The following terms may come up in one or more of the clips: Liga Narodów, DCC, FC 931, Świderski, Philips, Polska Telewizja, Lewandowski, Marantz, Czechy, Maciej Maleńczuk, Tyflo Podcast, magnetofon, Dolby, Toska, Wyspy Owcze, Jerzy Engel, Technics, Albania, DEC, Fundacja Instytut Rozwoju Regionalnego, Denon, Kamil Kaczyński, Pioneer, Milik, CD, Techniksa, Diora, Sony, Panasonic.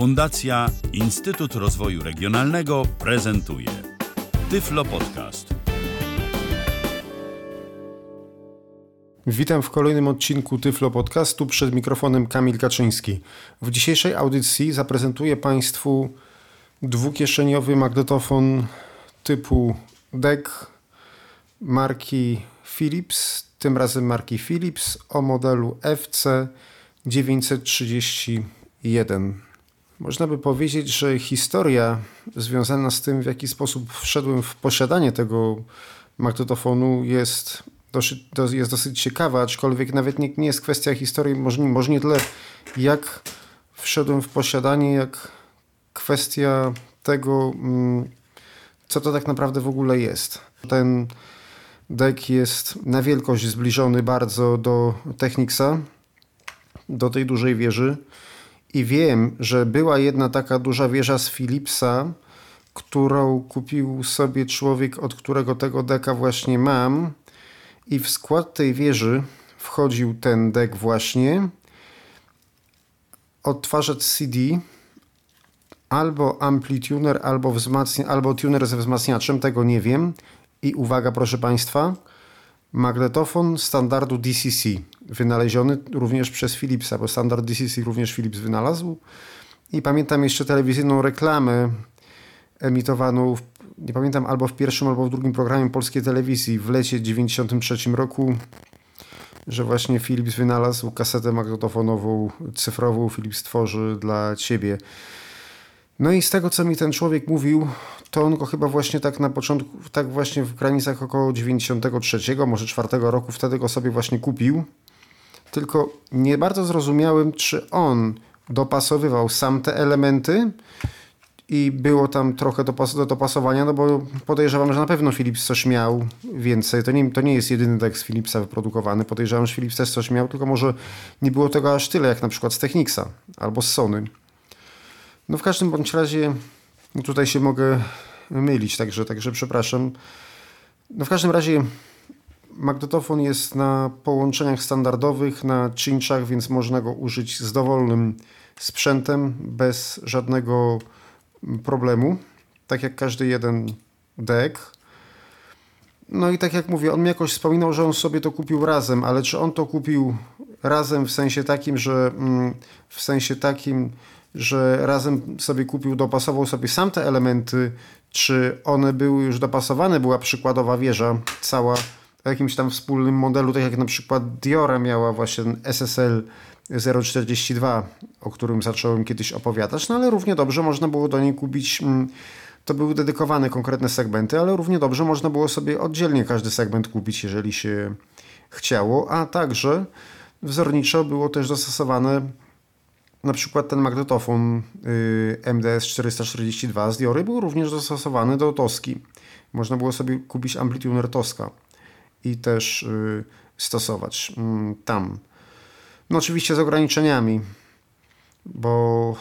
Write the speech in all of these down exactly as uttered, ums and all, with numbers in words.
Fundacja Instytut Rozwoju Regionalnego prezentuje Tyflo Podcast. Witam w kolejnym odcinku Tyflo Podcastu, przed mikrofonem Kamil Kaczyński. W dzisiejszej audycji zaprezentuję Państwu dwukieszeniowy magnetofon typu D E C marki Philips, tym razem marki Philips o modelu F C dziewięćset trzydzieści jeden. Można by powiedzieć, że historia związana z tym, w jaki sposób wszedłem w posiadanie tego magnetofonu, jest dosyć, jest dosyć ciekawa, aczkolwiek nawet nie, nie jest kwestia historii, może, może nie tyle jak wszedłem w posiadanie, jak kwestia tego, co to tak naprawdę w ogóle jest. Ten D E C jest na wielkość zbliżony bardzo do Techniksa, do tej dużej wieży, i wiem, że była jedna taka duża wieża z Philipsa, którą kupił sobie człowiek, od którego tego D E C-a właśnie mam, i w skład tej wieży wchodził ten D E C właśnie, odtwarzacz C D, albo amplituner, albo, wzmacnia, albo tuner ze wzmacniaczem, tego nie wiem. I uwaga, proszę Państwa, magnetofon standardu D C C, wynaleziony również przez Philipsa, bo standard D C C również Philips wynalazł. I pamiętam jeszcze telewizyjną reklamę emitowaną, w, nie pamiętam, albo w pierwszym, albo w drugim programie Polskiej Telewizji w lecie dziewięćdziesiątym trzecim roku, że właśnie Philips wynalazł kasetę magnetofonową, cyfrową, Philips tworzy dla Ciebie. No i z tego, co mi ten człowiek mówił, to on go chyba właśnie tak na początku, tak właśnie w granicach około dziewięćdziesiątego trzeciego, może czwartego roku, wtedy go sobie właśnie kupił. Tylko nie bardzo zrozumiałem, czy on dopasowywał sam te elementy i było tam trochę dopas- do dopasowania, no bo podejrzewam, że na pewno Philips coś miał więcej. To nie, to nie jest jedyny tekst Philipsa wyprodukowany. Podejrzewam, że Philips też coś miał, tylko może nie było tego aż tyle, jak na przykład z Technicsa albo z Sony. No w każdym bądź razie, no tutaj się mogę mylić, także, także przepraszam. No w każdym razie magnetofon jest na połączeniach standardowych, na cinczach, więc można go użyć z dowolnym sprzętem, bez żadnego problemu, tak jak każdy jeden D E C. No i tak jak mówię, on mi jakoś wspominał, że on sobie to kupił razem, ale czy on to kupił razem w sensie takim, że w sensie takim, że razem sobie kupił, dopasował sobie sam te elementy, czy one były już dopasowane, była przykładowa wieża cała w jakimś tam wspólnym modelu, tak jak na przykład Diora miała właśnie S S L zero czterdzieści dwa, o którym zacząłem kiedyś opowiadać, no ale równie dobrze można było do niej kupić, to były dedykowane konkretne segmenty, ale równie dobrze można było sobie oddzielnie każdy segment kupić, jeżeli się chciało, a także wzorniczo było też dostosowane na przykład ten magnetofon M D S czterysta czterdzieści dwa z Diory był również dostosowany do Toski. Można było sobie kupić amplituner Toska i też stosować tam. No oczywiście z ograniczeniami, bo,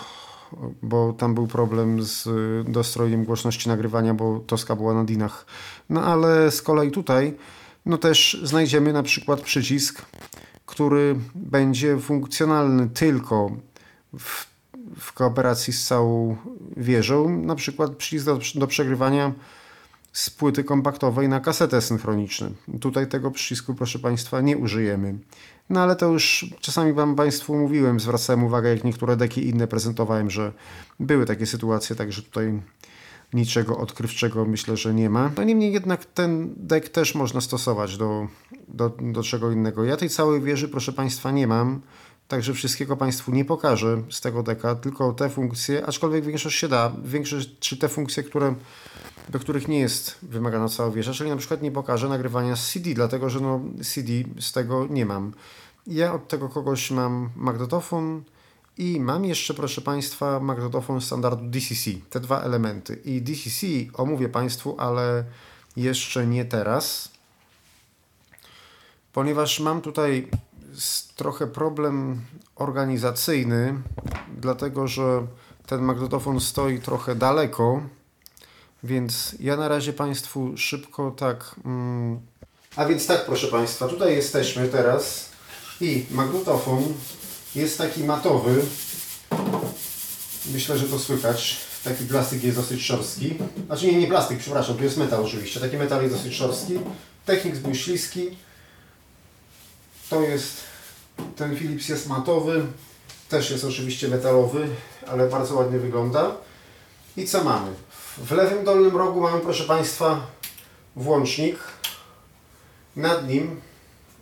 bo tam był problem z dostrojem głośności nagrywania, bo Toska była na dinach. No ale z kolei tutaj no też znajdziemy na przykład przycisk, który będzie funkcjonalny tylko W, w kooperacji z całą wieżą, na przykład przycisk do, do przegrywania z płyty kompaktowej na kasetę synchroniczną. Tutaj tego przycisku, proszę Państwa, nie użyjemy. No ale to już czasami Wam Państwu mówiłem, zwracałem uwagę, jak niektóre deki inne prezentowałem, że były takie sytuacje, także tutaj niczego odkrywczego myślę, że nie ma. No niemniej jednak ten dek też można stosować do, do, do czego innego. Ja tej całej wieży, proszę Państwa, nie mam. Także wszystkiego Państwu nie pokażę z tego deka, tylko te funkcje, aczkolwiek większość się da, większość, czy te funkcje, które, do których nie jest wymagana cała wieża, czyli na przykład nie pokażę nagrywania z C D, dlatego że no, C D z tego nie mam. Ja od tego kogoś mam magnetofon i mam jeszcze, proszę Państwa, magnetofon standardu D C C, te dwa elementy. I D C C omówię Państwu, ale jeszcze nie teraz, ponieważ mam tutaj trochę problem organizacyjny, dlatego że ten magnetofon stoi trochę daleko, więc ja na razie Państwu szybko tak... Mm... A więc tak, proszę Państwa, tutaj jesteśmy teraz i magnetofon jest taki matowy, Myślę, że to słychać. Taki plastik jest dosyć szorstki. Znaczy nie, nie plastik, przepraszam, to jest metal oczywiście. Taki metal jest dosyć szorstki. Technics był śliski. To jest... Ten Philips jest matowy. Też jest oczywiście metalowy, ale bardzo ładnie wygląda. I co mamy? W lewym dolnym rogu mamy, proszę Państwa, włącznik. Nad nim,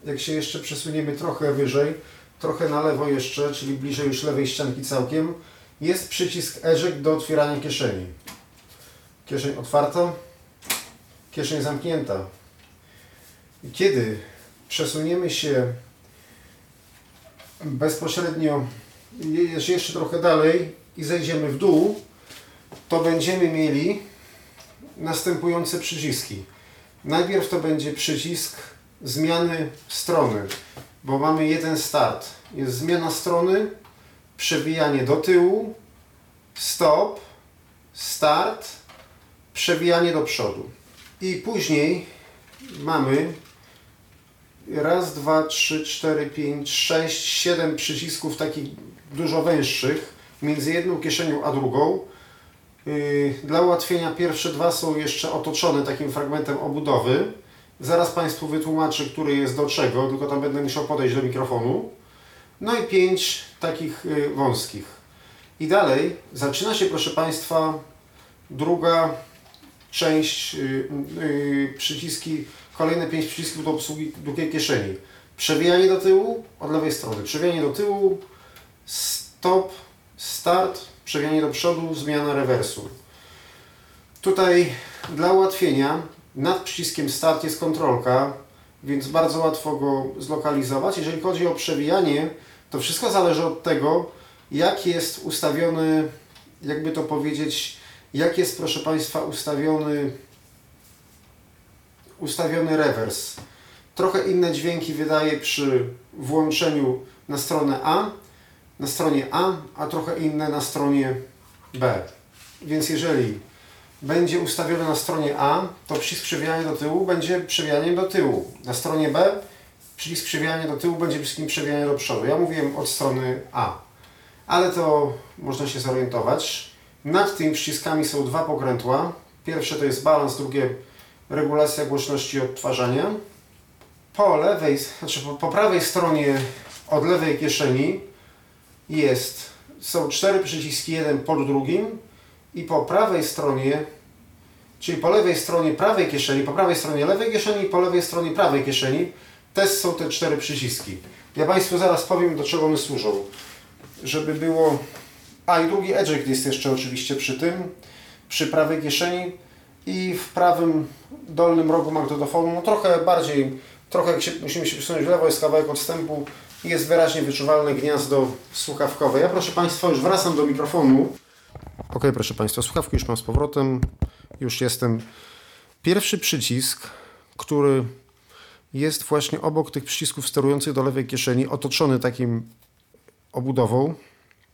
jak się jeszcze przesuniemy trochę wyżej, trochę na lewo jeszcze, czyli bliżej już lewej ścianki całkiem, jest przycisk eject do otwierania kieszeni. Kieszeń otwarta, kieszeń zamknięta. I kiedy przesuniemy się bezpośrednio, jeszcze trochę dalej i zejdziemy w dół, to będziemy mieli następujące przyciski. Najpierw to będzie przycisk zmiany strony, bo mamy jeden start. Jest zmiana strony, przewijanie do tyłu, stop, start, przewijanie do przodu. I później mamy raz, dwa, trzy, cztery, pięć, sześć, siedem przycisków takich dużo węższych, między jedną kieszenią a drugą. Dla ułatwienia pierwsze dwa są jeszcze otoczone takim fragmentem obudowy. Zaraz Państwu wytłumaczę, który jest do czego, tylko tam będę musiał podejść do mikrofonu. No i pięć takich wąskich. I dalej zaczyna się, proszę Państwa, druga część, yy, yy, przyciski, kolejne pięć przycisków do obsługi drugiej kieszeni. Przewijanie do tyłu, od lewej strony, przewijanie do tyłu, stop, start, przewijanie do przodu, zmiana rewersu. Tutaj dla ułatwienia nad przyciskiem start jest kontrolka, więc bardzo łatwo go zlokalizować. Jeżeli chodzi o przewijanie, to wszystko zależy od tego, jak jest ustawiony, jakby to powiedzieć, jak jest, proszę Państwa, ustawiony ustawiony rewers. Trochę inne dźwięki wydaje przy włączeniu na stronę A, na stronie A, a trochę inne na stronie B. Więc jeżeli będzie ustawiony na stronie A, to przycisk przewijania do tyłu będzie przewijaniem do tyłu. Na stronie B przycisk przewijania do tyłu będzie wszystkim przewijaniem do przodu. Ja mówiłem od strony A, ale to można się zorientować. Nad tymi przyciskami są dwa pokrętła. Pierwsze to jest balans, drugie regulacja głośności odtwarzania. Po lewej, znaczy po prawej stronie od lewej kieszeni jest, są cztery przyciski, jeden pod drugim. I po prawej stronie, czyli po lewej stronie prawej kieszeni, po prawej stronie lewej kieszeni, po lewej stronie prawej kieszeni też są te cztery przyciski. Ja Państwu zaraz powiem, do czego one służą. Żeby było... A i drugi eject jest jeszcze oczywiście przy tym, przy prawej kieszeni i w prawym dolnym rogu magnetofonu, no trochę bardziej, trochę jak się, musimy się przesunąć w lewo, jest kawałek odstępu, jest wyraźnie wyczuwalne gniazdo słuchawkowe. Ja, proszę Państwa, już wracam do mikrofonu. Ok, proszę Państwa, słuchawki już mam z powrotem, już jestem. Pierwszy przycisk, który jest właśnie obok tych przycisków sterujących do lewej kieszeni, otoczony takim obudową,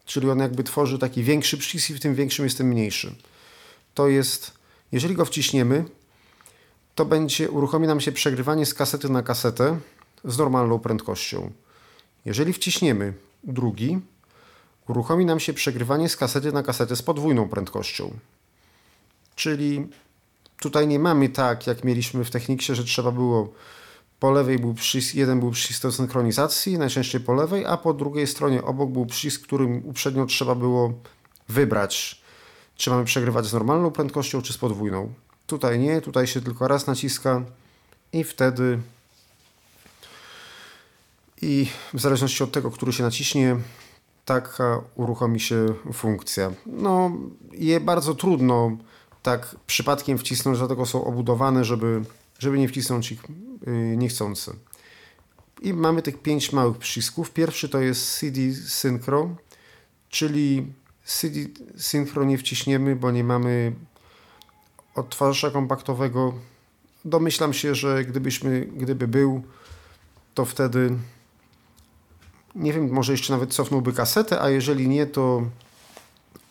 czyli on jakby tworzy taki większy przycisk i w tym większym jest ten mniejszy. To jest, jeżeli go wciśniemy, to będzie, uruchomi nam się przegrywanie z kasety na kasetę z normalną prędkością. Jeżeli wciśniemy drugi, uruchomi nam się przegrywanie z kasety na kasetę z podwójną prędkością. Czyli tutaj nie mamy tak, jak mieliśmy w Techniksie, że trzeba było, po lewej był przycisk, jeden był przycisk do synchronizacji, najczęściej po lewej, a po drugiej stronie obok był przycisk, którym uprzednio trzeba było wybrać, czy mamy przegrywać z normalną prędkością, czy z podwójną. Tutaj nie, tutaj się tylko raz naciska i wtedy, i w zależności od tego, który się naciśnie, taka uruchomi się funkcja. No, je bardzo trudno tak przypadkiem wcisnąć, dlatego są obudowane, żeby, żeby nie wcisnąć ich yy, niechcący. I mamy tych pięć małych przycisków. Pierwszy to jest C D Synchro, czyli C D Synchro nie wciśniemy, bo nie mamy odtwarzacza kompaktowego. Domyślam się, że gdybyśmy, gdyby był, to wtedy... Nie wiem, może jeszcze nawet cofnąłby kasetę, a jeżeli nie, to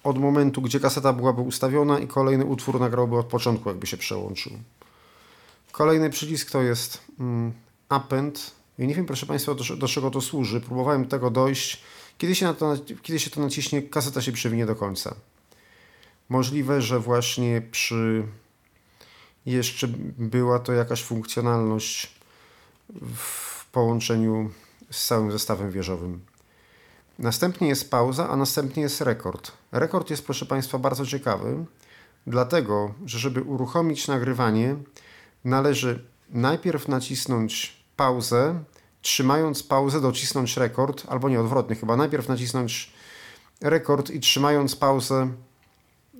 od momentu, gdzie kaseta byłaby ustawiona i kolejny utwór nagrałby od początku, jakby się przełączył. Kolejny przycisk to jest mm, append. Ja nie wiem, proszę Państwa, do, do czego to służy. Próbowałem tego dojść Kiedy się, na to, kiedy się to naciśnie, kaseta się przewinie do końca. Możliwe, że właśnie przy... jeszcze była to jakaś funkcjonalność w połączeniu z całym zestawem wieżowym. Następnie jest pauza, a następnie jest rekord. Rekord jest, proszę Państwa, bardzo ciekawy, dlatego, że żeby uruchomić nagrywanie, należy najpierw nacisnąć pauzę, trzymając pauzę docisnąć rekord, albo nie, odwrotnie chyba, najpierw nacisnąć rekord i trzymając pauzę,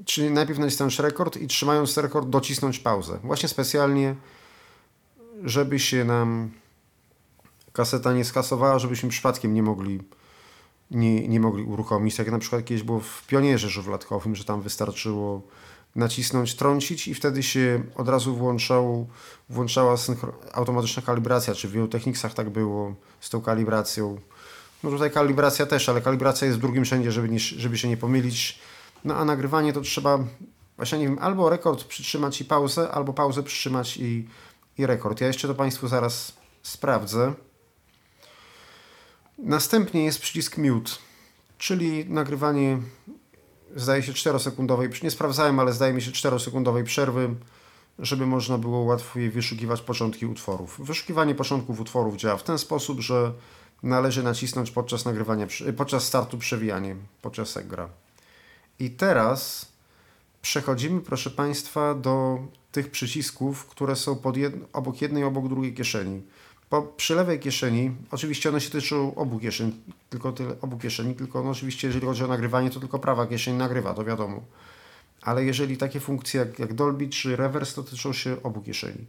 czyli najpierw nacisnąć rekord i trzymając rekord docisnąć pauzę. Właśnie specjalnie, żeby się nam kaseta nie skasowała, żebyśmy przypadkiem nie mogli nie, nie mogli uruchomić. Tak jak na przykład kiedyś było w Pionierze żuwlatkowym, że tam wystarczyło nacisnąć, trącić i wtedy się od razu włączał, włączała synchro, automatyczna kalibracja, czy w wielu Technicsach tak było z tą kalibracją. No tutaj kalibracja też, ale kalibracja jest w drugim rzędzie, żeby, nie, żeby się nie pomylić. No a nagrywanie to trzeba, właśnie nie wiem, albo rekord przytrzymać i pauzę, albo pauzę przytrzymać i, i rekord. Ja jeszcze to Państwu zaraz sprawdzę. Następnie jest przycisk mute, czyli nagrywanie, zdaje się, czterosekundowej, nie sprawdzałem, ale zdaje mi się czterosekundowej przerwy, żeby można było łatwiej wyszukiwać początki utworów. Wyszukiwanie początków utworów działa w ten sposób, że należy nacisnąć podczas nagrywania, podczas startu przewijanie, podczas jak gra. I teraz przechodzimy, proszę Państwa, do tych przycisków, które są pod jed... obok jednej, obok drugiej kieszeni. Po, przy lewej kieszeni, oczywiście one się tyczą obu kieszeni, tylko tyle, obu kieszeni, tylko no oczywiście jeżeli chodzi o nagrywanie, to tylko prawa kieszeń nagrywa, to wiadomo. Ale jeżeli takie funkcje jak, jak Dolby czy Reverse, to tyczą się obu kieszeni.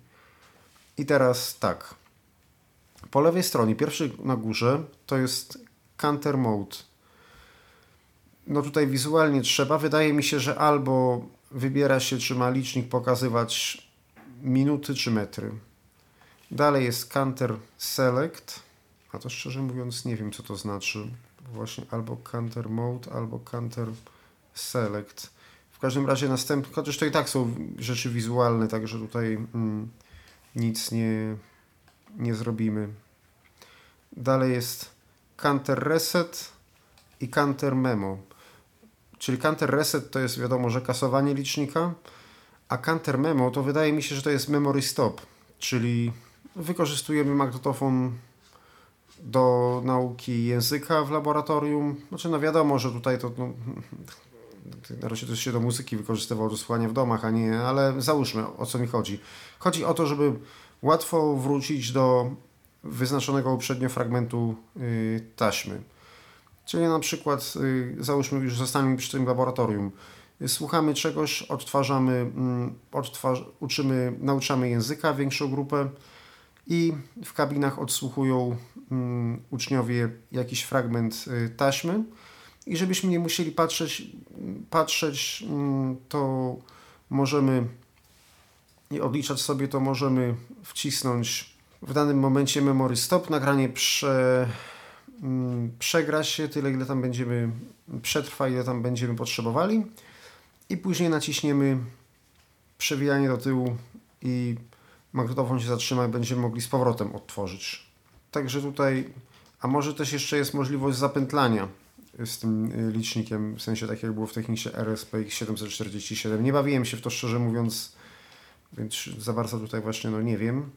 I teraz tak. Po lewej stronie, pierwszy na górze, to jest Counter Mode. No tutaj wizualnie trzeba, wydaje mi się, że albo wybiera się, czy ma licznik pokazywać minuty czy metry. Dalej jest Counter Select, a to szczerze mówiąc nie wiem, co to znaczy. Właśnie albo Counter Mode, albo Counter Select. W każdym razie następny, chociaż to i tak są rzeczy wizualne, także tutaj mm, nic nie, nie zrobimy. Dalej jest Counter Reset i Counter Memo. Czyli Counter Reset to jest wiadomo, że kasowanie licznika, a Counter Memo to wydaje mi się, że to jest Memory Stop, czyli wykorzystujemy magnetofon do nauki języka w laboratorium. Znaczy, no wiadomo, że tutaj to no, na razie to się do muzyki wykorzystywało do słuchania w domach, a nie, ale załóżmy, o co mi chodzi. Chodzi o to, żeby łatwo wrócić do wyznaczonego uprzednio fragmentu yy, taśmy. Czyli na przykład, yy, załóżmy, już zostaniemy przy tym laboratorium. Słuchamy czegoś, odtwarzamy, odtwarz- uczymy, nauczamy języka większą grupę i w kabinach odsłuchują um, uczniowie jakiś fragment y, taśmy i żebyśmy nie musieli patrzeć, patrzeć y, to możemy i odliczać sobie, to możemy wcisnąć w danym momencie memory stop, nagranie prze... Y, przegra się tyle, ile tam będziemy, przetrwa, ile tam będziemy potrzebowali. I później naciśniemy przewijanie do tyłu i magnetofon się zatrzyma i będziemy mogli z powrotem odtworzyć. Także tutaj, a może też jeszcze jest możliwość zapętlania z tym licznikiem, w sensie tak jak było w technice R S P siedemset czterdzieści siedem. Nie bawiłem się w to, szczerze mówiąc, więc za bardzo tutaj właśnie no nie wiem.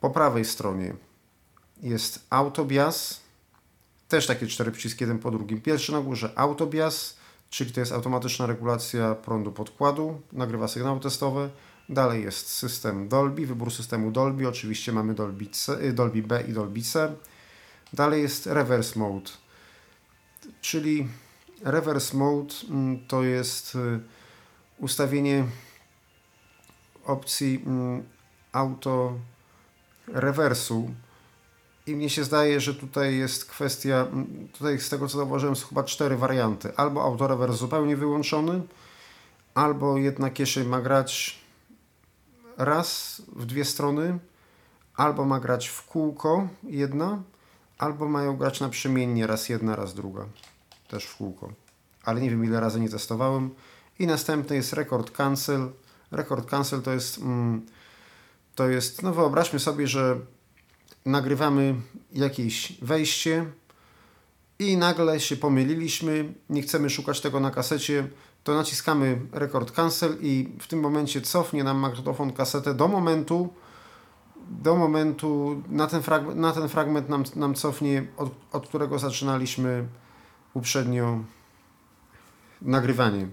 Po prawej stronie jest autobias, też takie cztery przyciski jeden po drugim. Pierwszy na górze autobias, czyli to jest automatyczna regulacja prądu podkładu, nagrywa sygnały testowe. Dalej jest system Dolby, wybór systemu Dolby, oczywiście mamy Dolby, C, Dolby B i Dolby C. Dalej jest Reverse Mode, czyli Reverse Mode to jest ustawienie opcji auto rewersu. I mnie się zdaje, że tutaj jest kwestia, tutaj z tego co zauważyłem są chyba cztery warianty. Albo autorewers zupełnie wyłączony, albo jedna kieszeń ma grać raz w dwie strony, albo ma grać w kółko jedna, albo mają grać naprzemiennie raz jedna, raz druga. Też w kółko. Ale nie wiem ile razy nie testowałem. I następny jest rekord cancel. Rekord cancel to jest, mm, to jest, no wyobraźmy sobie, że nagrywamy jakieś wejście, i nagle się pomyliliśmy, nie chcemy szukać tego na kasecie, to naciskamy record cancel i w tym momencie cofnie nam magnetofon kasetę do momentu, do momentu na ten fragment, na ten fragment nam, nam cofnie, od, od którego zaczynaliśmy uprzednio nagrywanie.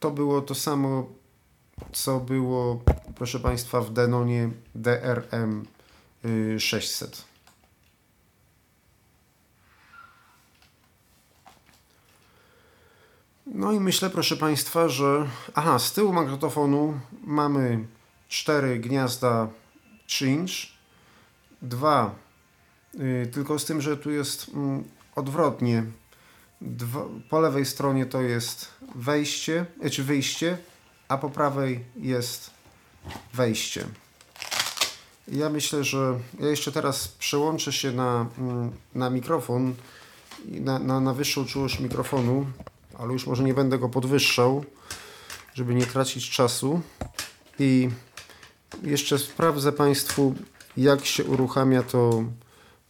To było to samo, co było, proszę Państwa, w Denonie D R M sześćset. No i myślę, proszę Państwa, że... Aha, z tyłu magnetofonu mamy cztery gniazda trzy inch, dwa, yy, tylko z tym, że tu jest mm, odwrotnie. Dwa, po lewej stronie to jest wejście, czy wyjście, a po prawej jest wejście. Ja myślę, że ja jeszcze teraz przełączę się na, na mikrofon, na, na, na wyższą czułość mikrofonu, ale już może nie będę go podwyższał, żeby nie tracić czasu. I jeszcze sprawdzę Państwu, jak się uruchamia to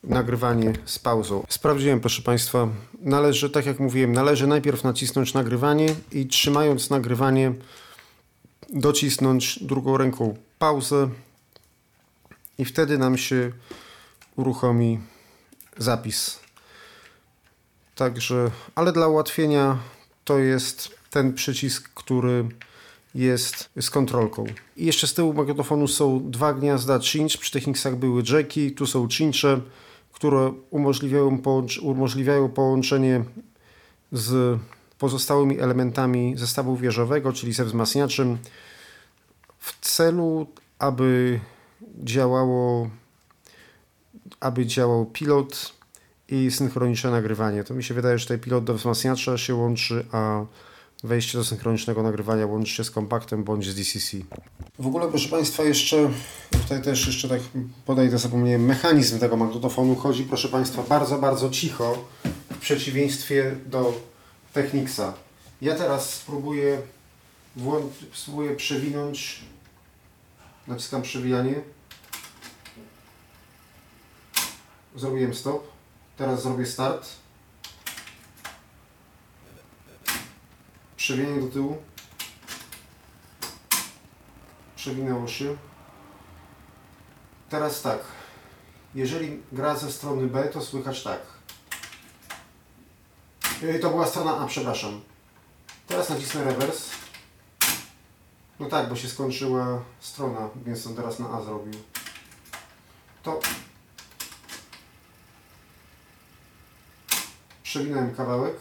nagrywanie z pauzą. Sprawdziłem, proszę Państwa, należy, tak jak mówiłem, należy najpierw nacisnąć nagrywanie i trzymając nagrywanie docisnąć drugą ręką pauzę i wtedy nam się uruchomi zapis. Także, ale dla ułatwienia to jest ten przycisk, który jest z kontrolką. I jeszcze z tyłu magnetofonu są dwa gniazda cinch, przy Technicsach były jacki, tu są cinche, które umożliwiają, połącz- umożliwiają połączenie z pozostałymi elementami zestawu wieżowego, czyli ze wzmacniaczem, w celu, aby działało, aby działał pilot i synchroniczne nagrywanie. To mi się wydaje, że tutaj pilot do wzmacniacza się łączy, a wejście do synchronicznego nagrywania łączy się z kompaktem bądź z D C C. W ogóle, proszę Państwa, jeszcze tutaj też jeszcze tak podejdę, zapomniałem, mechanizm tego magnetofonu chodzi, proszę Państwa, bardzo, bardzo cicho, w przeciwieństwie do Technicsa. Ja teraz spróbuję, włą- spróbuję przewinąć, naciskam przewijanie, zrobiłem stop, teraz zrobię start. Przewijanie do tyłu. Przewinęło się. Teraz tak. Jeżeli gra ze strony B, to słychać tak. To była strona A, przepraszam. Teraz nacisnę reverse. No tak, bo się skończyła strona, więc on teraz na A zrobił. To przewinąłem kawałek.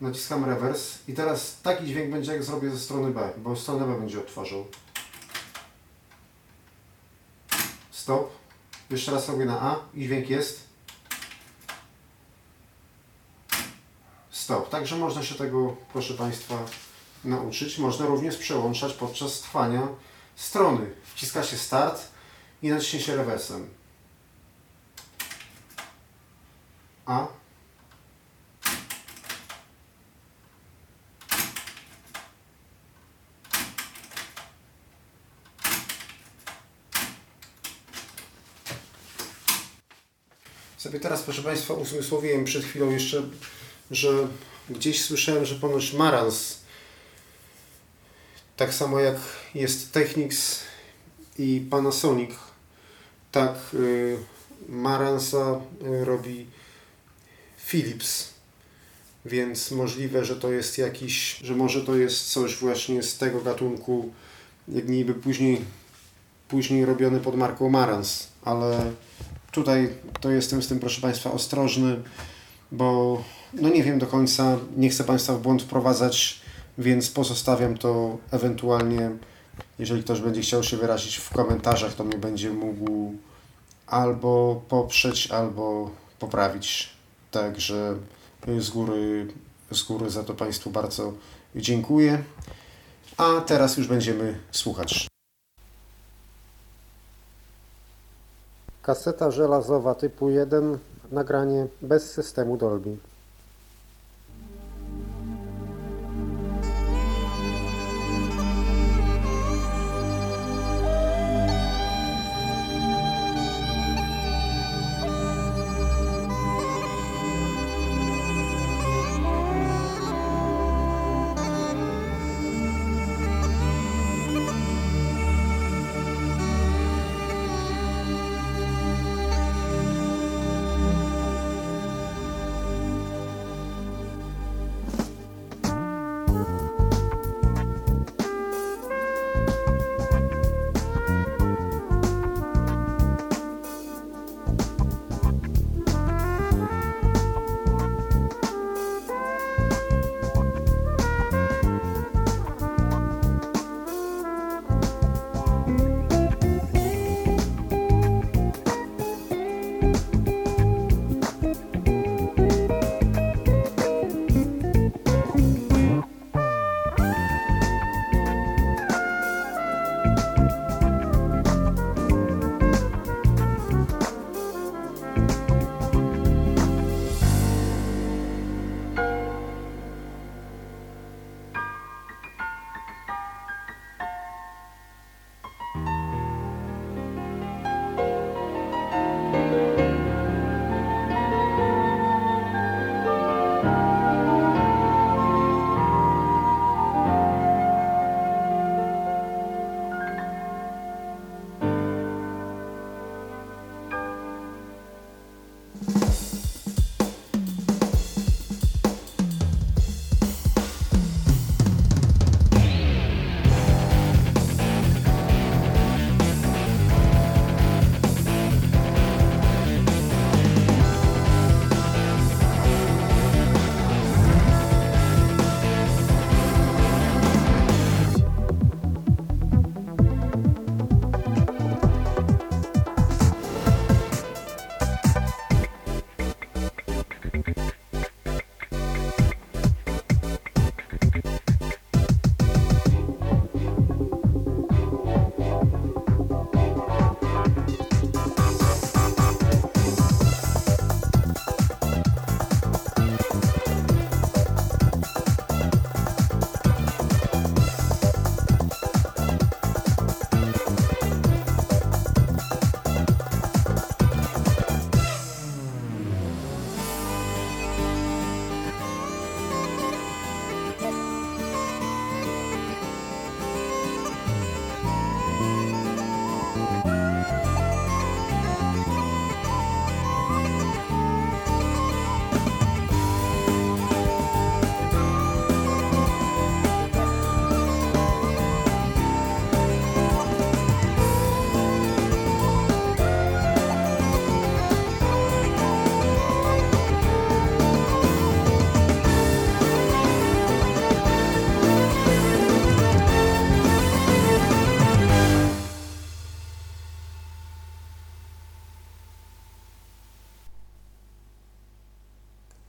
Naciskam rewers i teraz taki dźwięk będzie, jak zrobię ze strony B, bo stronę B będzie odtwarzał. Stop. Jeszcze raz robię na A i dźwięk jest. Stop. Także można się tego, proszę Państwa, nauczyć. Można również przełączać podczas trwania strony. Wciska się start i naciśnie się rewersem. A. Sobie teraz, proszę Państwa, usłyszałem przed chwilą jeszcze, że gdzieś słyszałem, że ponoć Marantz, tak samo jak jest Technics i Panasonic, tak y, Marantza y, robi Philips, więc możliwe, że to jest jakiś, że może to jest coś właśnie z tego gatunku, jak niby później, później robione pod marką Marantz, ale... Tutaj to jestem z tym, proszę Państwa, ostrożny, bo no nie wiem do końca, nie chcę Państwa w błąd wprowadzać, więc pozostawiam to ewentualnie, jeżeli ktoś będzie chciał się wyrazić w komentarzach, to mnie będzie mógł albo poprzeć, albo poprawić. Także z góry, z góry za to Państwu bardzo dziękuję, a teraz już będziemy słuchać. Kaseta żelazowa typu jeden, nagranie bez systemu Dolby.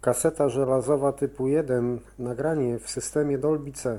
Kaseta żelazowa typu jeden, nagranie w systemie Dolby C.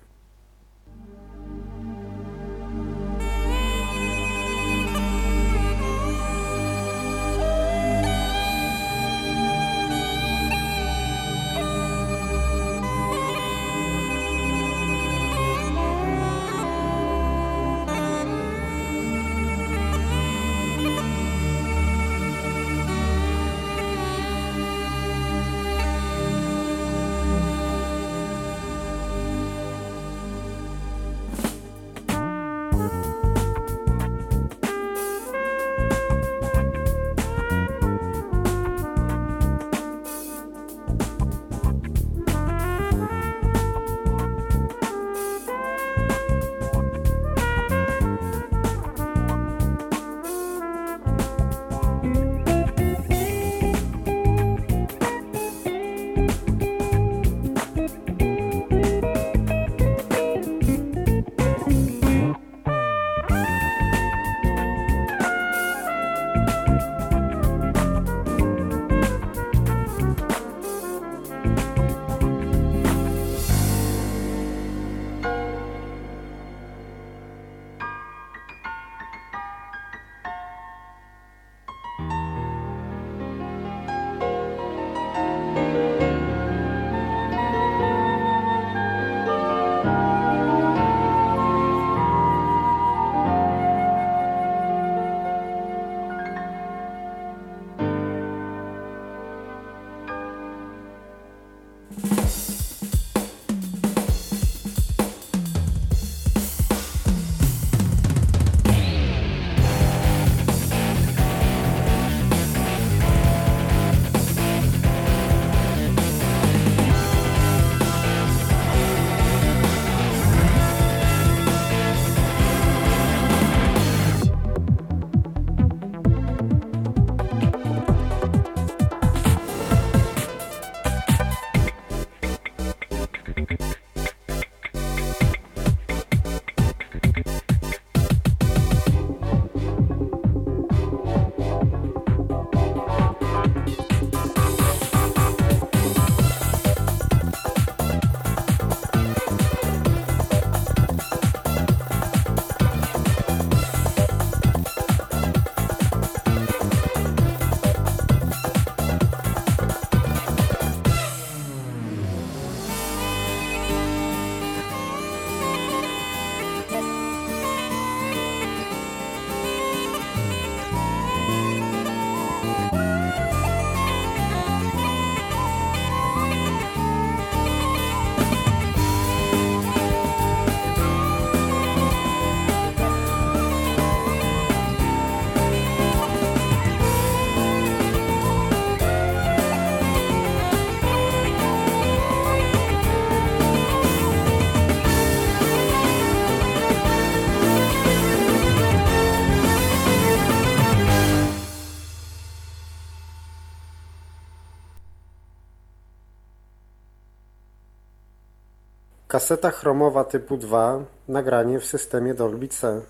Kaseta chromowa typu dwa, nagranie w systemie Dolby C.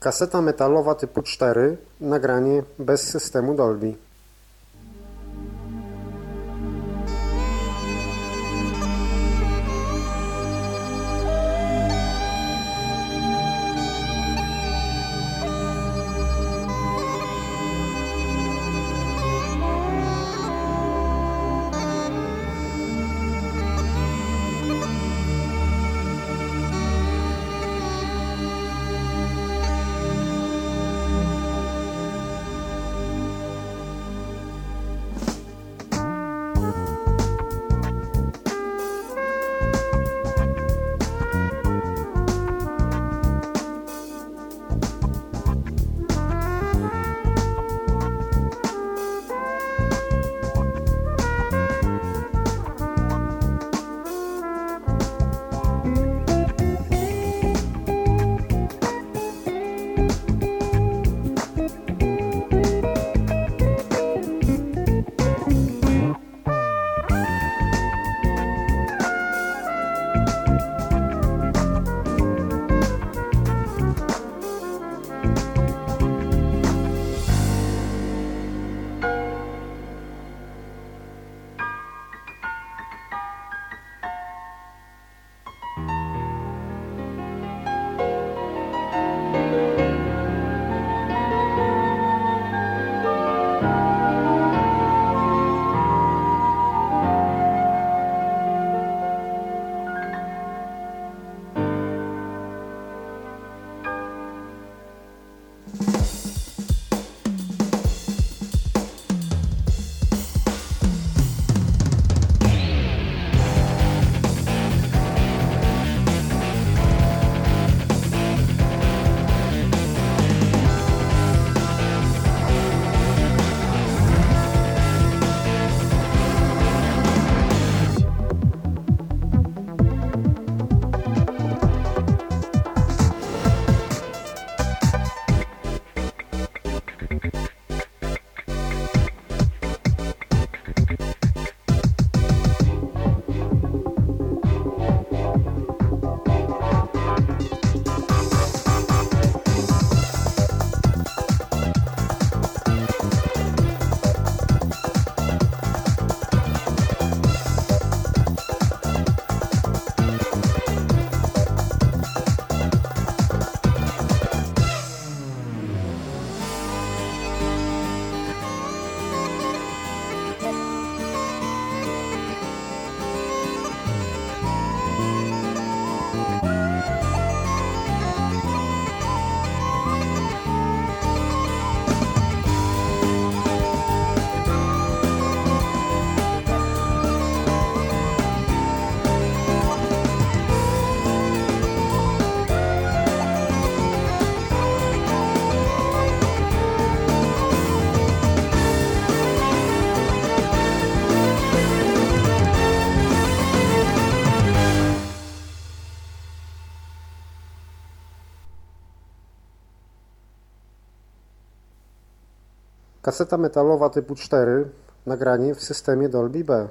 Kaseta metalowa typu cztery, nagranie bez systemu Dolby. Kaseta metalowa typu cztery, nagranie w systemie Dolby B.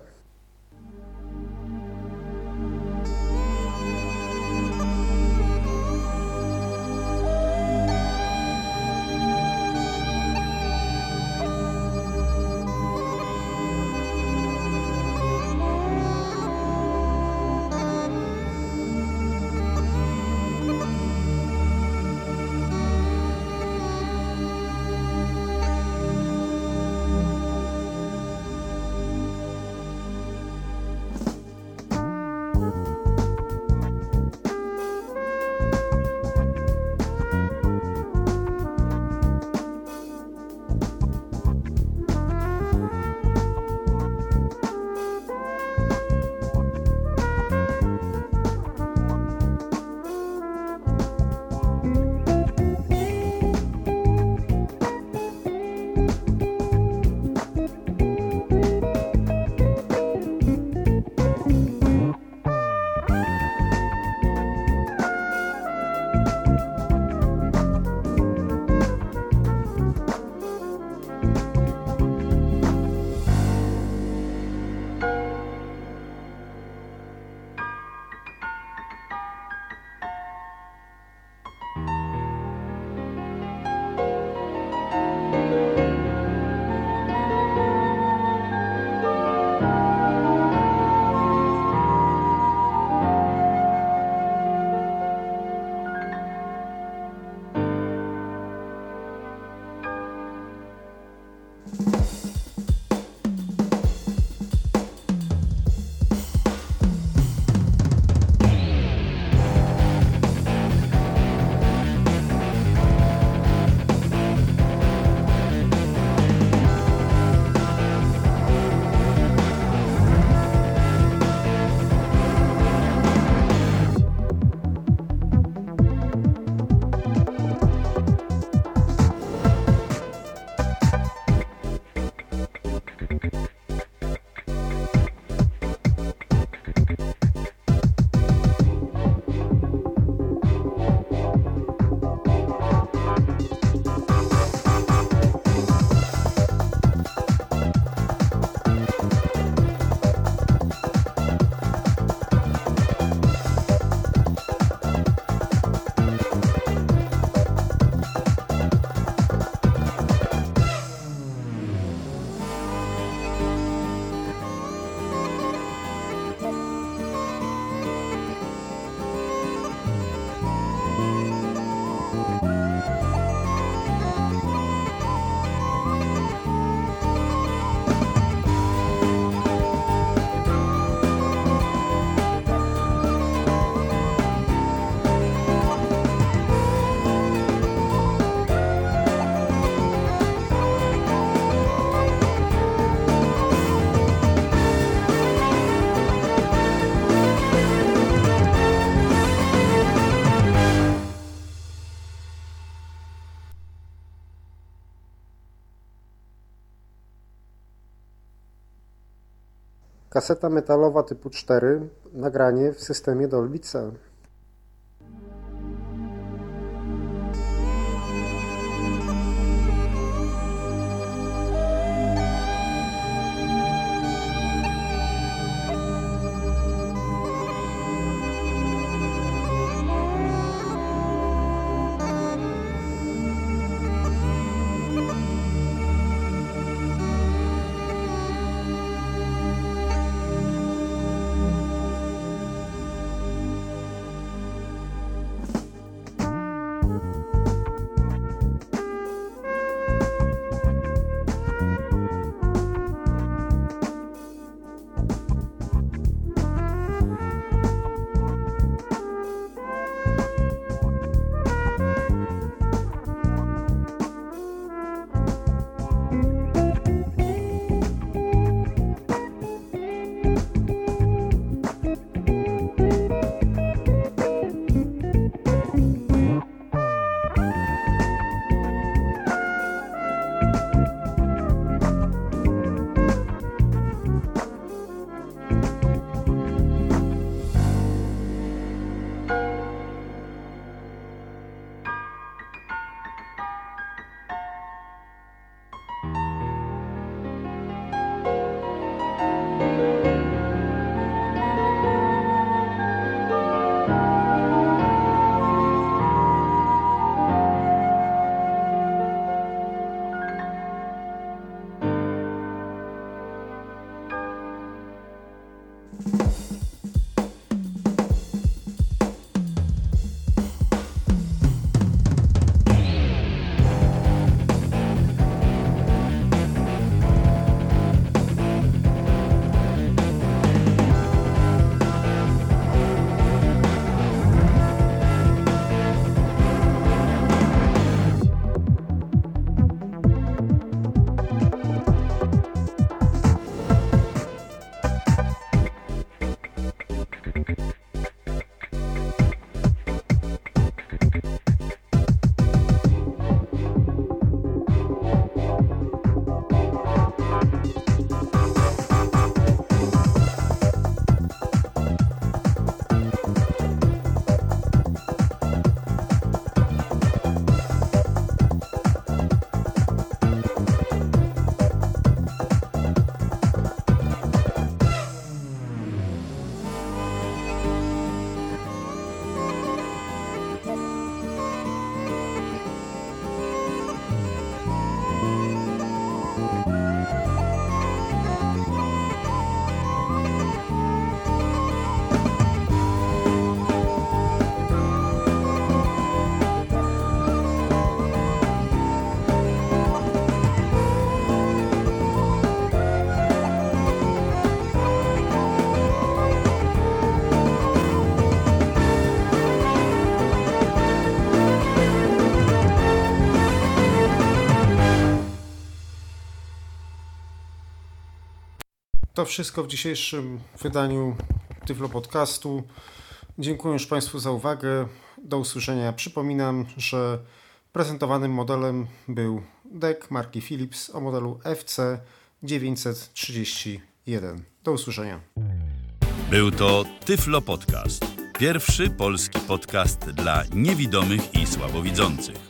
Kaseta metalowa typu cztery, nagranie w systemie Dolby C. To wszystko w dzisiejszym wydaniu Tyflo Podcastu. Dziękuję już Państwu za uwagę. Do usłyszenia. Przypominam, że prezentowanym modelem był dek marki Philips o modelu F C dziewięćset trzydzieści jeden. Do usłyszenia. Był to Tyflo Podcast. Pierwszy polski podcast dla niewidomych i słabowidzących.